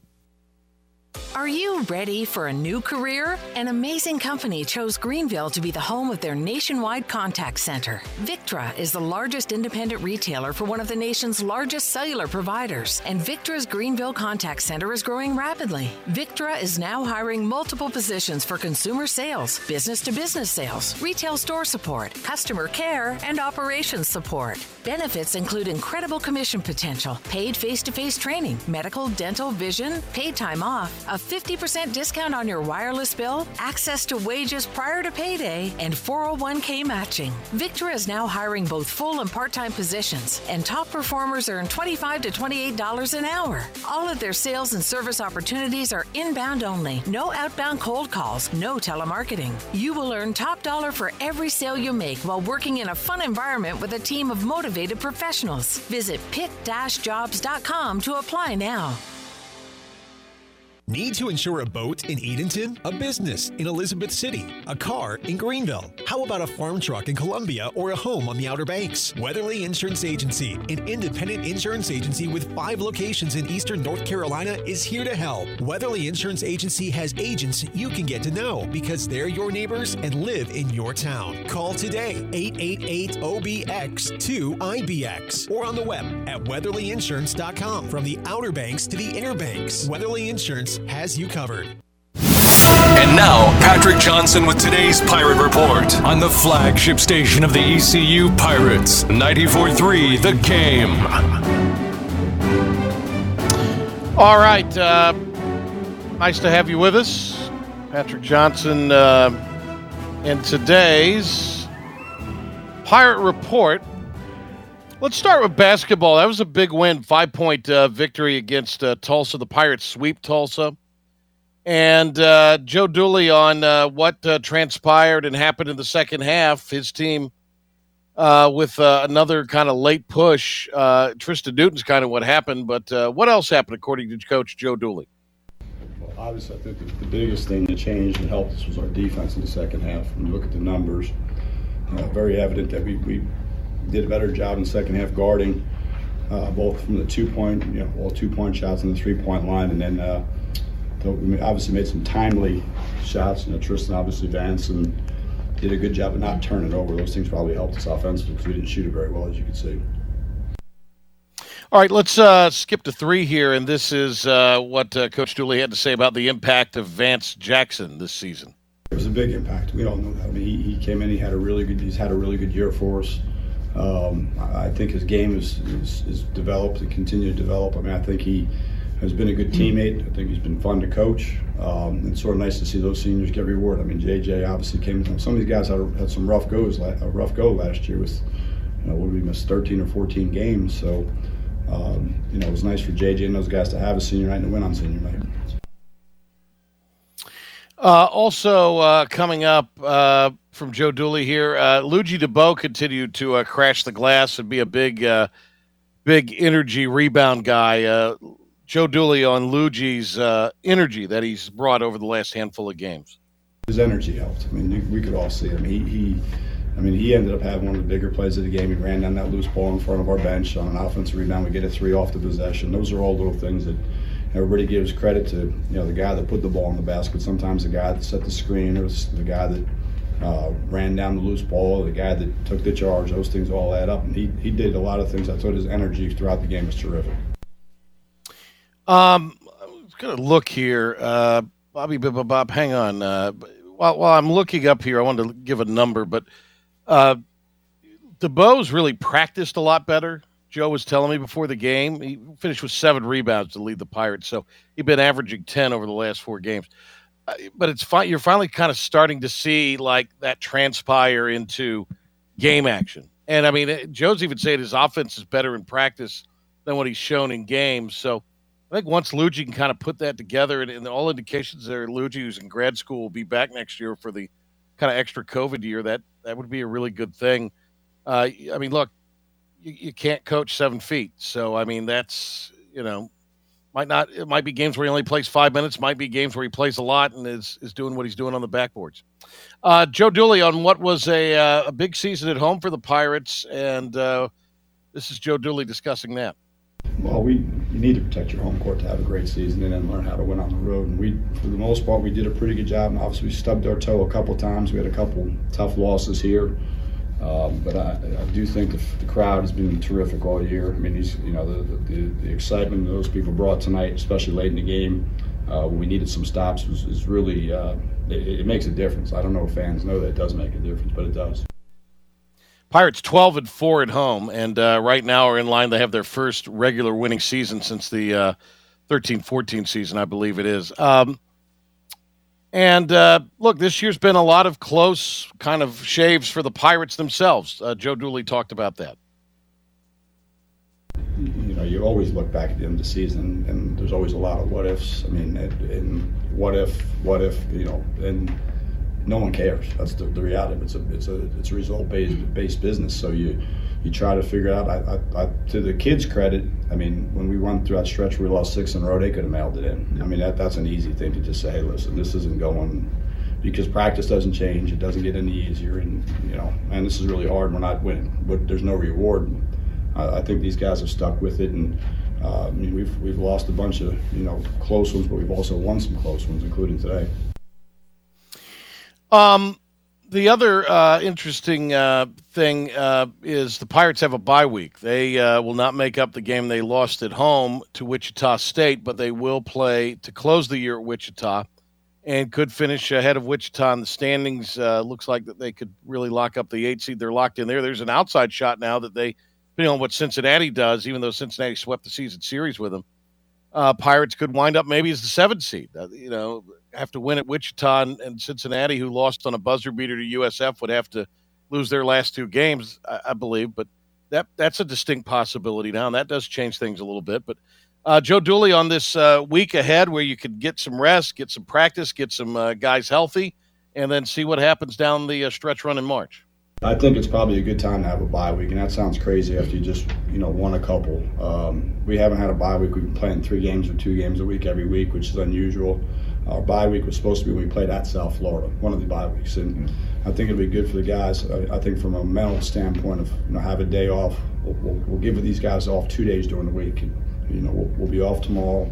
Are you ready for a new career? An amazing company chose Greenville to be the home of their nationwide contact center. Victra is the largest independent retailer for one of the nation's largest cellular providers, and Victra's Greenville contact center is growing rapidly. Victra is now hiring multiple positions for consumer sales, business-to-business sales, retail store support, customer care, and operations support. Benefits include incredible commission potential, paid face-to-face training, medical, dental, vision, paid time off, a 50% discount on your wireless bill, access to wages prior to payday, and 401k matching. Victra is now hiring both full and part-time positions, and top performers earn $25 to $28 an hour. All of their sales and service opportunities are inbound only. No outbound cold calls, no telemarketing. You will earn top dollar for every sale you make while working in a fun environment with a team of motivated professionals. Visit pick-jobs.com to apply now. Need to insure a boat in Edenton, a business in Elizabeth City, a car in Greenville? How about a farm truck in Columbia or a home on the Outer Banks? Weatherly Insurance Agency, an independent insurance agency with 5 locations in eastern North Carolina, is here to help. Weatherly Insurance Agency has agents you can get to know because they're your neighbors and live in your town. Call today, 888-OBX-2IBX, or on the web at weatherlyinsurance.com. From the Outer Banks to the Inner Banks, Weatherly Insurance has you covered. And now, Patrick Johnson with today's Pirate Report on the flagship station of the ECU Pirates, 94.3 The Game. All right, nice to have you with us, Patrick Johnson. In today's Pirate Report, let's start with basketball. That was a big win, 5-point victory against Tulsa. The Pirates sweep Tulsa. And Joe Dooley on what transpired and happened in the second half. His team with another kind of late push. Tristan Newton's kind of what happened. But what else happened, according to Coach Joe Dooley? Well, obviously, I think the biggest thing that changed and helped us was our defense in the second half. When you look at the numbers, very evident that we did a better job in the second half guarding both from the 2-point, all 2-point shots and the 3-point line, and then we obviously made some timely shots. Tristan obviously advanced and did a good job of not turning it over. Those things probably helped us offensively because we didn't shoot it very well, as you can see. All right, let's skip to three here, and this is what Coach Dooley had to say about the impact of Vance Jackson this season. It was a big impact. We all know that. I mean, he came in. He's had a really good year for us. I think his game is developed and continued to develop. I mean, I think he has been a good teammate. I think he's been fun to coach. It's sort of nice to see those seniors get rewarded. I mean, JJ obviously came. Some of these guys had some rough go last year with, what did we miss, 13 or 14 games. So. It was nice for JJ and those guys to have a senior night and win on senior night. Also coming up from Joe Dooley here, Luigi DeBow continued to crash the glass and be a big energy rebound guy. Joe Dooley on Luigi's energy that he's brought over the last handful of games. His energy helped. I mean, we could all see him. He ended up having one of the bigger plays of the game. He ran down that loose ball in front of our bench on an offensive rebound. We get a three off the possession. Those are all little things that everybody gives credit to. The guy that put the ball in the basket, sometimes the guy that set the screen, or the guy that ran down the loose ball, or the guy that took the charge. Those things all add up. And he did a lot of things. I thought his energy throughout the game was terrific. I'm going to look here. Bobby Bob, hang on. While I'm looking up here, I wanted to give a number, but DeBow's really practiced a lot better. Joe was telling me before the game, he finished with 7 rebounds to lead the Pirates. So he'd been averaging 10 over the last 4 games, but it's fine. You're finally kind of starting to see like that transpire into game action. And I mean, Joe's even saying his offense is better in practice than what he's shown in games. So I think once Luigi can kind of put that together, and all indications there, Luigi, who's in grad school, will be back next year for the kind of extra COVID year. That would be a really good thing. Look, you can't coach 7 feet. So, that's, it might be games where he only plays 5 minutes, might be games where he plays a lot and is doing what he's doing on the backboards. Joe Dooley on what was a big season at home for the Pirates. And this is Joe Dooley discussing that. Well, you need to protect your home court to have a great season and then learn how to win on the road. And we, for the most part, we did a pretty good job. And obviously, we stubbed our toe a couple times. We had a couple tough losses here. But I do think the crowd has been terrific all year. The excitement that those people brought tonight, especially late in the game, when we needed some stops, is really, it makes a difference. I don't know if fans know that it does make a difference, but it does. Pirates 12-4 at home, and right now are in line. They have their first regular winning season since the 13-14 season, I believe it is. Look, this year's been a lot of close kind of shaves for the Pirates themselves. Joe Dooley talked about that. You always look back at the end of the season, and there's always a lot of what-ifs. No one cares. That's the reality. It's a result-based business. So you try to figure out. I to the kids' credit, when we went through that stretch, we lost 6 in a row. They could have mailed it in. That's an easy thing to just say. Hey, listen, this isn't going, because practice doesn't change. It doesn't get any easier, and man, this is really hard. We're not winning, but there's no reward. I think these guys have stuck with it, and we've lost a bunch of close ones, but we've also won some close ones, including today. The other interesting thing is the Pirates have a bye week. They will not make up the game they lost at home to Wichita State, but they will play to close the year at Wichita and could finish ahead of Wichita in the standings. Looks like that they could really lock up the 8 seed. They're locked in there. There's an outside shot now that they, depending on what Cincinnati does, even though Cincinnati swept the season series with them, Pirates could wind up maybe as the 7 seed. Have to win at Wichita, and Cincinnati, who lost on a buzzer beater to USF, would have to lose their last 2 games, I believe. But that's a distinct possibility now, and that does change things a little bit. But Joe Dooley on this week ahead, where you could get some rest, get some practice, get some guys healthy, and then see what happens down the stretch run in March. I think it's probably a good time to have a bye week, and that sounds crazy after you just, won a couple. We haven't had a bye week. We've been playing 3 games or 2 games a week every week, which is unusual. Our bye week was supposed to be when we played at South Florida, one of the bye weeks, and I think it'll be good for the guys. I think from a mental standpoint of, have a day off. We'll give these guys off 2 days during the week. And, we'll be off tomorrow.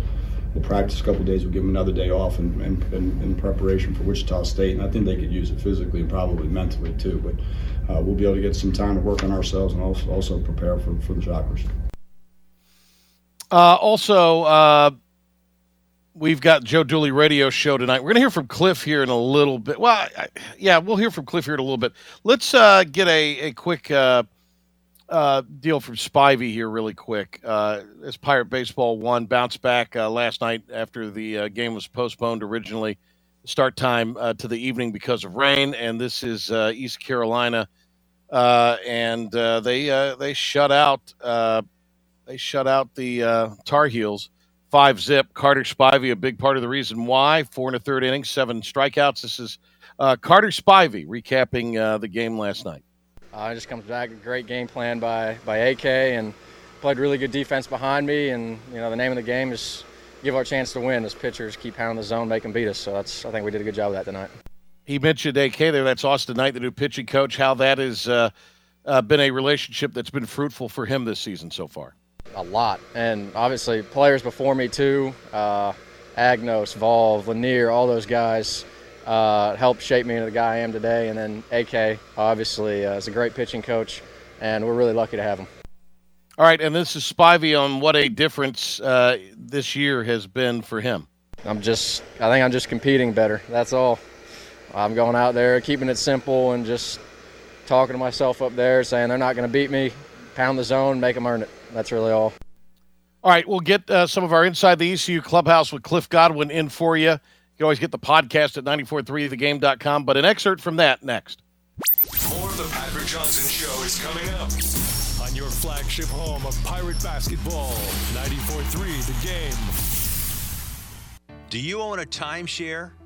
We'll practice a couple of days. We'll give them another day off in preparation for Wichita State. And I think they could use it physically and probably mentally too. But we'll be able to get some time to work on ourselves and also prepare for the Shockers. Also, we've got Joe Dooley radio show tonight. We're going to hear from Cliff here in a little bit. Well, yeah, we'll hear from Cliff here in a little bit. Let's get a quick deal from Spivey here really quick. As Pirate Baseball won, bounced back last night after the game was postponed originally. Start time to the evening because of rain, and this is East Carolina, and they shut out the Tar Heels 5-0. Carter Spivey, a big part of the reason why. 4 1/3 innings, 7 strikeouts. This is Carter Spivey recapping the game last night. It just comes back, great game plan by AK, and played really good defense behind me. And you know the name of the game is give our chance to win as pitchers keep pounding the zone, make them beat us. So I think we did a good job of that tonight. He mentioned AK there. That's Austin Knight, the new pitching coach, how that has been a relationship that's been fruitful for him this season so far. A lot. And obviously players before me too, Agnos, Volve, Lanier, all those guys helped shape me into the guy I am today. And then AK obviously is a great pitching coach, and we're really lucky to have him. All right, and this is Spivey on what a difference this year has been for him. I think I'm just competing better. That's all. I'm going out there, keeping it simple, and just talking to myself up there, saying they're not going to beat me. Pound the zone, make them earn it. That's really all. All right, we'll get some of our Inside the ECU Clubhouse with Cliff Godwin in for you. You can always get the podcast at 943thegame.com, but an excerpt from that next. More of the Patrick Johnson Show is coming up. Your flagship home of Pirate Basketball, 94.3 The Game. Do you own a timeshare?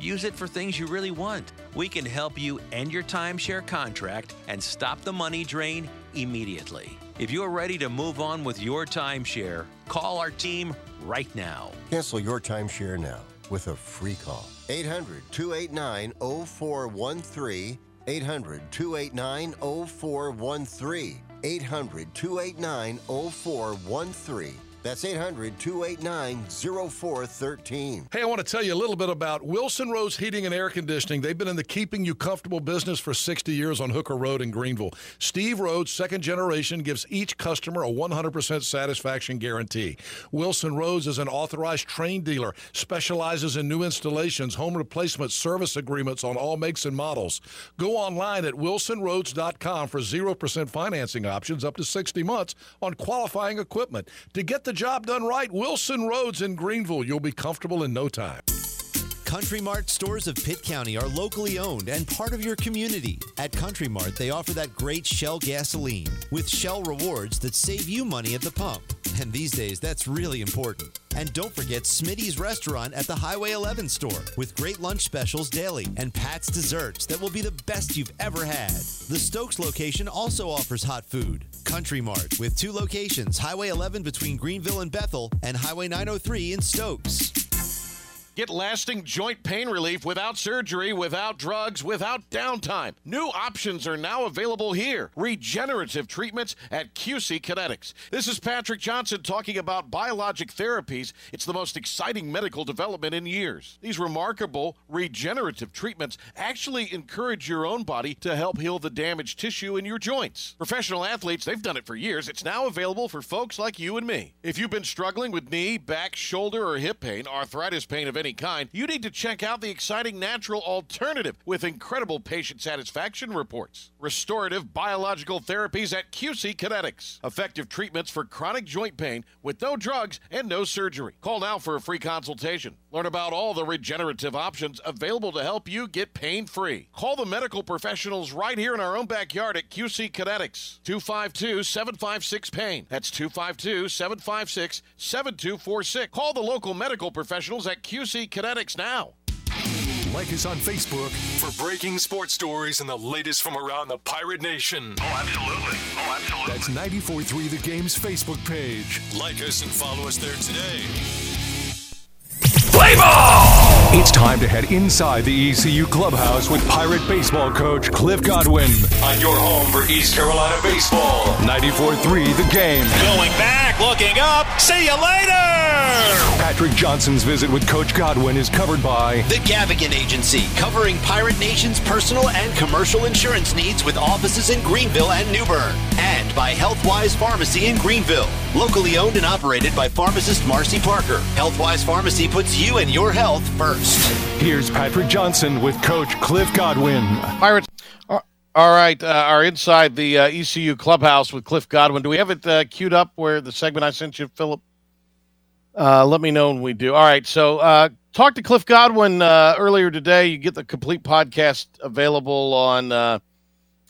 Use it for things you really want. We can help you end your timeshare contract and stop the money drain immediately. If you're ready to move on with your timeshare, call our team right now. Cancel your timeshare now with a free call. 800-289-0413. 800-289-0413. 800-289-0413. That's 800-289-0413. Hey, I want to tell you a little bit about Wilson Rose Heating and Air Conditioning. They've been in the keeping you comfortable business for 60 years on Hooker Road in Greenville. Steve Rhodes, second generation, gives each customer a 100% satisfaction guarantee. Wilson Rose is an authorized trained dealer, specializes in new installations, home replacement service agreements on all makes and models. Go online at wilsonroads.com for 0% financing options up to 60 months on qualifying equipment. To get the job done right, Wilson Rhodes in Greenville. You'll be comfortable in no time. Country Mart stores of Pitt County are locally owned and part of your community. At Country Mart, they offer that great Shell gasoline with Shell rewards that save you money at the pump. And these days, that's really important. And don't forget Smitty's Restaurant at the Highway 11 store with great lunch specials daily and Pat's desserts that will be the best you've ever had. The Stokes location also offers hot food. Country Mart with 2 locations, Highway 11 between Greenville and Bethel and Highway 903 in Stokes. Get lasting joint pain relief without surgery, without drugs, without downtime. New options are now available here. Regenerative treatments at QC Kinetics. This is Patrick Johnson talking about biologic therapies. It's the most exciting medical development in years. These remarkable regenerative treatments actually encourage your own body to help heal the damaged tissue in your joints. Professional athletes, they've done it for years. It's now available for folks like you and me. If you've been struggling with knee, back, shoulder, or hip pain, arthritis pain of any kind, you need to check out the exciting natural alternative with incredible patient satisfaction reports. Restorative biological therapies at QC Kinetics. Effective treatments for chronic joint pain with no drugs and no surgery. Call now for a free consultation. Learn about all the regenerative options available to help you get pain-free. Call the medical professionals right here in our own backyard at QC Kinetics. 252-756-PAIN. That's 252-756-7246. Call the local medical professionals at QC Kinetics now. Like us on Facebook for breaking sports stories and the latest from around the Pirate Nation. Oh, absolutely. That's 94.3 The Game's Facebook page. Like us and follow us there today. Play ball! It's time to head inside the ECU clubhouse with Pirate baseball coach Cliff Godwin. On your home for East Carolina baseball. 94.3 The Game. Going back, looking up. See you later! Patrick Johnson's visit with Coach Godwin is covered by the Gavigan Agency, covering Pirate Nation's personal and commercial insurance needs with offices in Greenville and Newbern, and by Healthwise Pharmacy in Greenville, locally owned and operated by pharmacist Marcy Parker. Healthwise Pharmacy puts you and your health first. Here's Patrick Johnson with Coach Cliff Godwin. Pirates, all right, are inside the ECU clubhouse with Cliff Godwin. Do we have it queued up where the segment I sent you, Philip? Let me know when we do. All right, so talk to Cliff Godwin earlier today. You get the complete podcast available on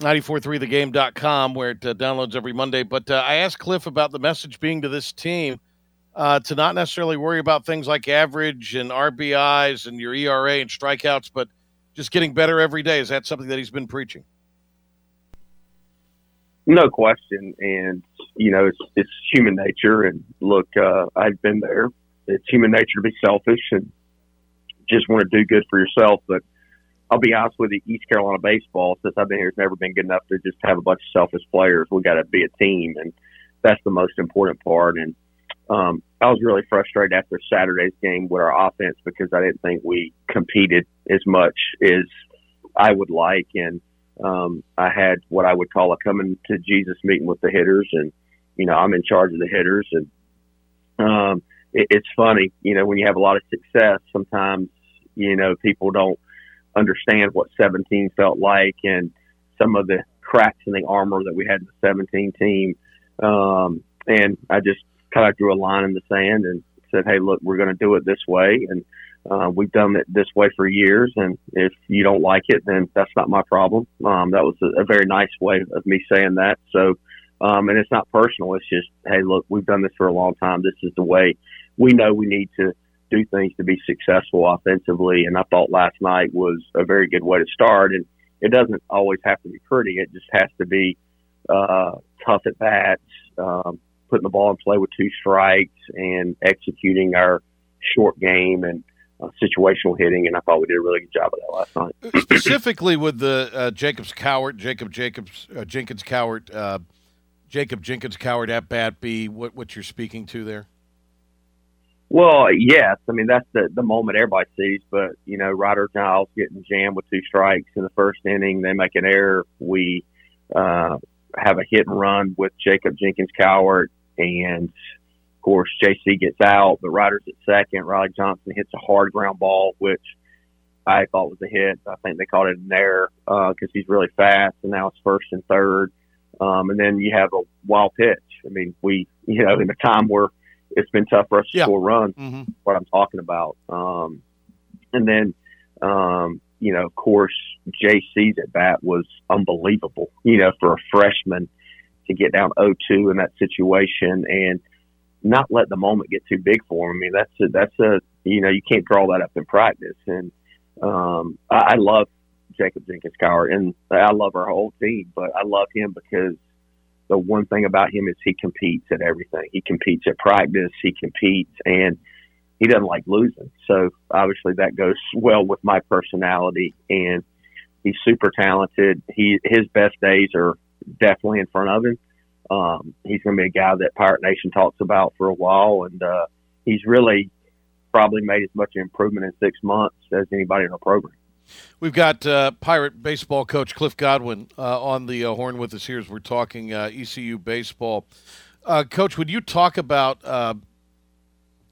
943thegame.com, where it downloads every Monday. But I asked Cliff about the message being to this team to not necessarily worry about things like average and RBIs and your ERA and strikeouts, but just getting better every day. Is that something that he's been preaching? No question, and you know, it's human nature. And look, I've been there. It's human nature to be selfish and just want to do good for yourself. But I'll be honest with you, East Carolina baseball, since I've been here, has never been good enough to just have a bunch of selfish players. We got to be a team, and that's the most important part. And I was really frustrated after Saturday's game with our offense because I didn't think we competed as much as I would like. And I had what I would call a coming to Jesus meeting with the hitters, and, you know, I'm in charge of the hitters. And it's funny, you know, when you have a lot of success, sometimes, you know, people don't understand what 17 felt like and some of the cracks in the armor that we had in the 17 team. And I just kind of drew a line in the sand and said, hey, look, we're going to do it this way. And we've done it this way for years, and if you don't like it, then that's not my problem. That was a very nice way of me saying that. So, and it's not personal. It's just, hey, look, we've done this for a long time. This is the way we know we need to do things to be successful offensively. And I thought last night was a very good way to start. And it doesn't always have to be pretty. It just has to be tough at bats, putting the ball in play with two strikes, and executing our short game and situational hitting, and I thought we did a really good job of that last night. Specifically with the Jacob Jenkins-Coward at bat, be what you're speaking to there? Well, yes. I mean, that's the moment everybody sees, but, you know, Ryder Niles getting jammed with two strikes in the first inning. They make an error. We have a hit and run with Jacob Jenkins-Coward, and course, JC gets out, but Ryder's at second. Riley Johnson hits a hard ground ball, which I thought was a hit. I think they called it an error because he's really fast, and now it's first and third. And then you have a wild pitch. I mean, we, you know, in a time where it's been tough for us to score runs, what I'm talking about. And then, you know, of course, JC's at bat was unbelievable, you know, for a freshman to get down 0-2 in that situation and not let the moment get too big for him. I mean, that's a you know, you can't draw that up in practice. And I love Jacob Jenkins-Coward, and I love our whole team, but I love him because the one thing about him is he competes at everything. He competes at practice. He competes, and he doesn't like losing. So, obviously, that goes well with my personality, and he's super talented. His best days are definitely in front of him. He's going to be a guy that Pirate Nation talks about for a while, and he's really probably made as much improvement in 6 months as anybody in our program. We've got Pirate baseball coach Cliff Godwin on the horn with us here as we're talking ECU baseball. Coach, would you talk about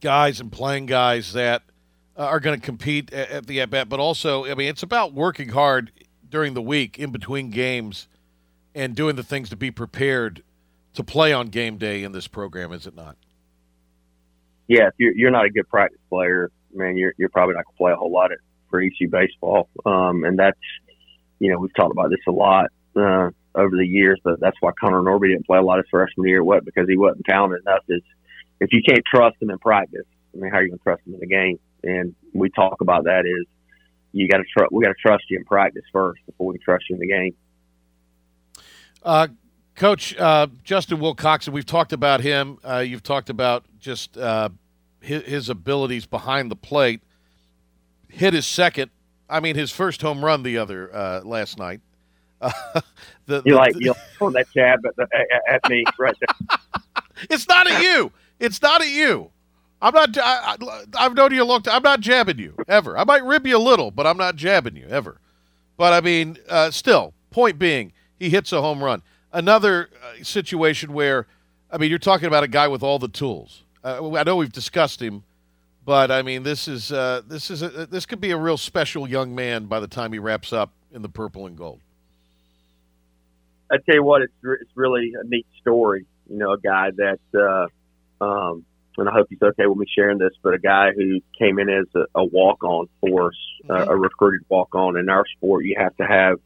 guys and playing guys that are going to compete at the at-bat, but also, I mean, it's about working hard during the week in between games and doing the things to be prepared to play on game day in this program, is it not? Yeah, if you're not a good practice player, man, you're probably not going to play a whole lot for ECU baseball. And that's, you know, we've talked about this a lot over the years, but that's why Connor Norby didn't play a lot his freshman year. What? Because he wasn't talented enough. If you can't trust him in practice, I mean, how are you going to trust him in the game? And we talk about that is we got to trust you in practice first before we trust you in the game. Coach, Justin Wilcoxon, we've talked about him. You've talked about just his abilities behind the plate. Hit his second, his first home run the other last night. You're throwing that jab at me right there. It's not at you. It's not at you. I'm not. I've known you a long time. I'm not jabbing you ever. I might rib you a little, but I'm not jabbing you ever. But still, point being, he hits a home run. Another situation where, you're talking about a guy with all the tools. I know we've discussed him, but this could be a real special young man by the time he wraps up in the purple and gold. I tell you what, it's really a neat story. A guy that, and I hope he's okay with me sharing this, but a guy who came in as a walk-on for us, a recruited walk-on. In our sport, you have to have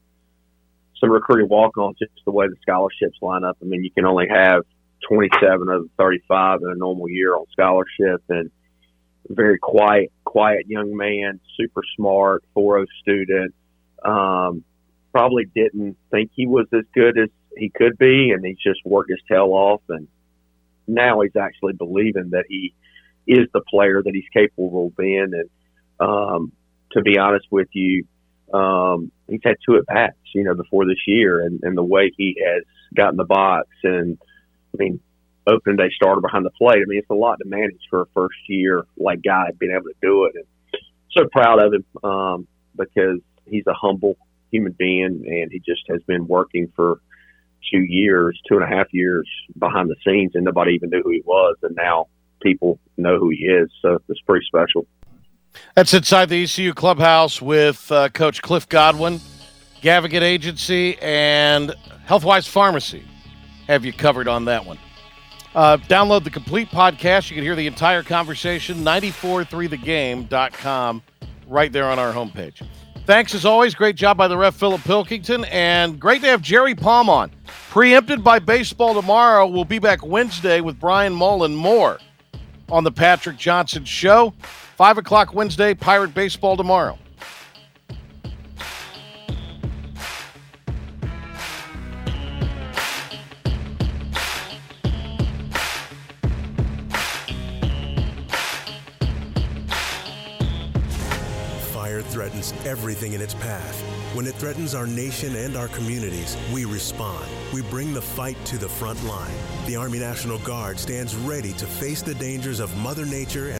some recruited walk-ons, just the way the scholarships line up. You can only have 27 of the 35 in a normal year on scholarship, and very quiet young man, super smart, 4.0 student. Probably didn't think he was as good as he could be, and he's just worked his tail off. And now he's actually believing that he is the player that he's capable of being. And to be honest with you, he's had 2 at-bats, before this year, and the way he has gotten the box and, opening day starter behind the plate. It's a lot to manage for a first-year guy being able to do it. And so proud of him because he's a humble human being, and he just has been working for 2.5 years behind the scenes, and nobody even knew who he was, and now people know who he is, so it's pretty special. That's Inside the ECU Clubhouse with Coach Cliff Godwin, Gavigan Agency, and Healthwise Pharmacy. Have you covered on that one? Download the complete podcast. You can hear the entire conversation, 943thegame.com, right there on our homepage. Thanks, as always. Great job by the ref, Philip Pilkington, and great to have Jerry Palm on. Preempted by baseball tomorrow. We'll be back Wednesday with Brian Mullen Moore on the Patrick Johnson Show. 5 o'clock Wednesday, Pirate Baseball tomorrow. Threatens everything in its path. When it threatens our nation and our communities, we respond. We bring the fight to the front line. The Army National Guard stands ready to face the dangers of Mother Nature.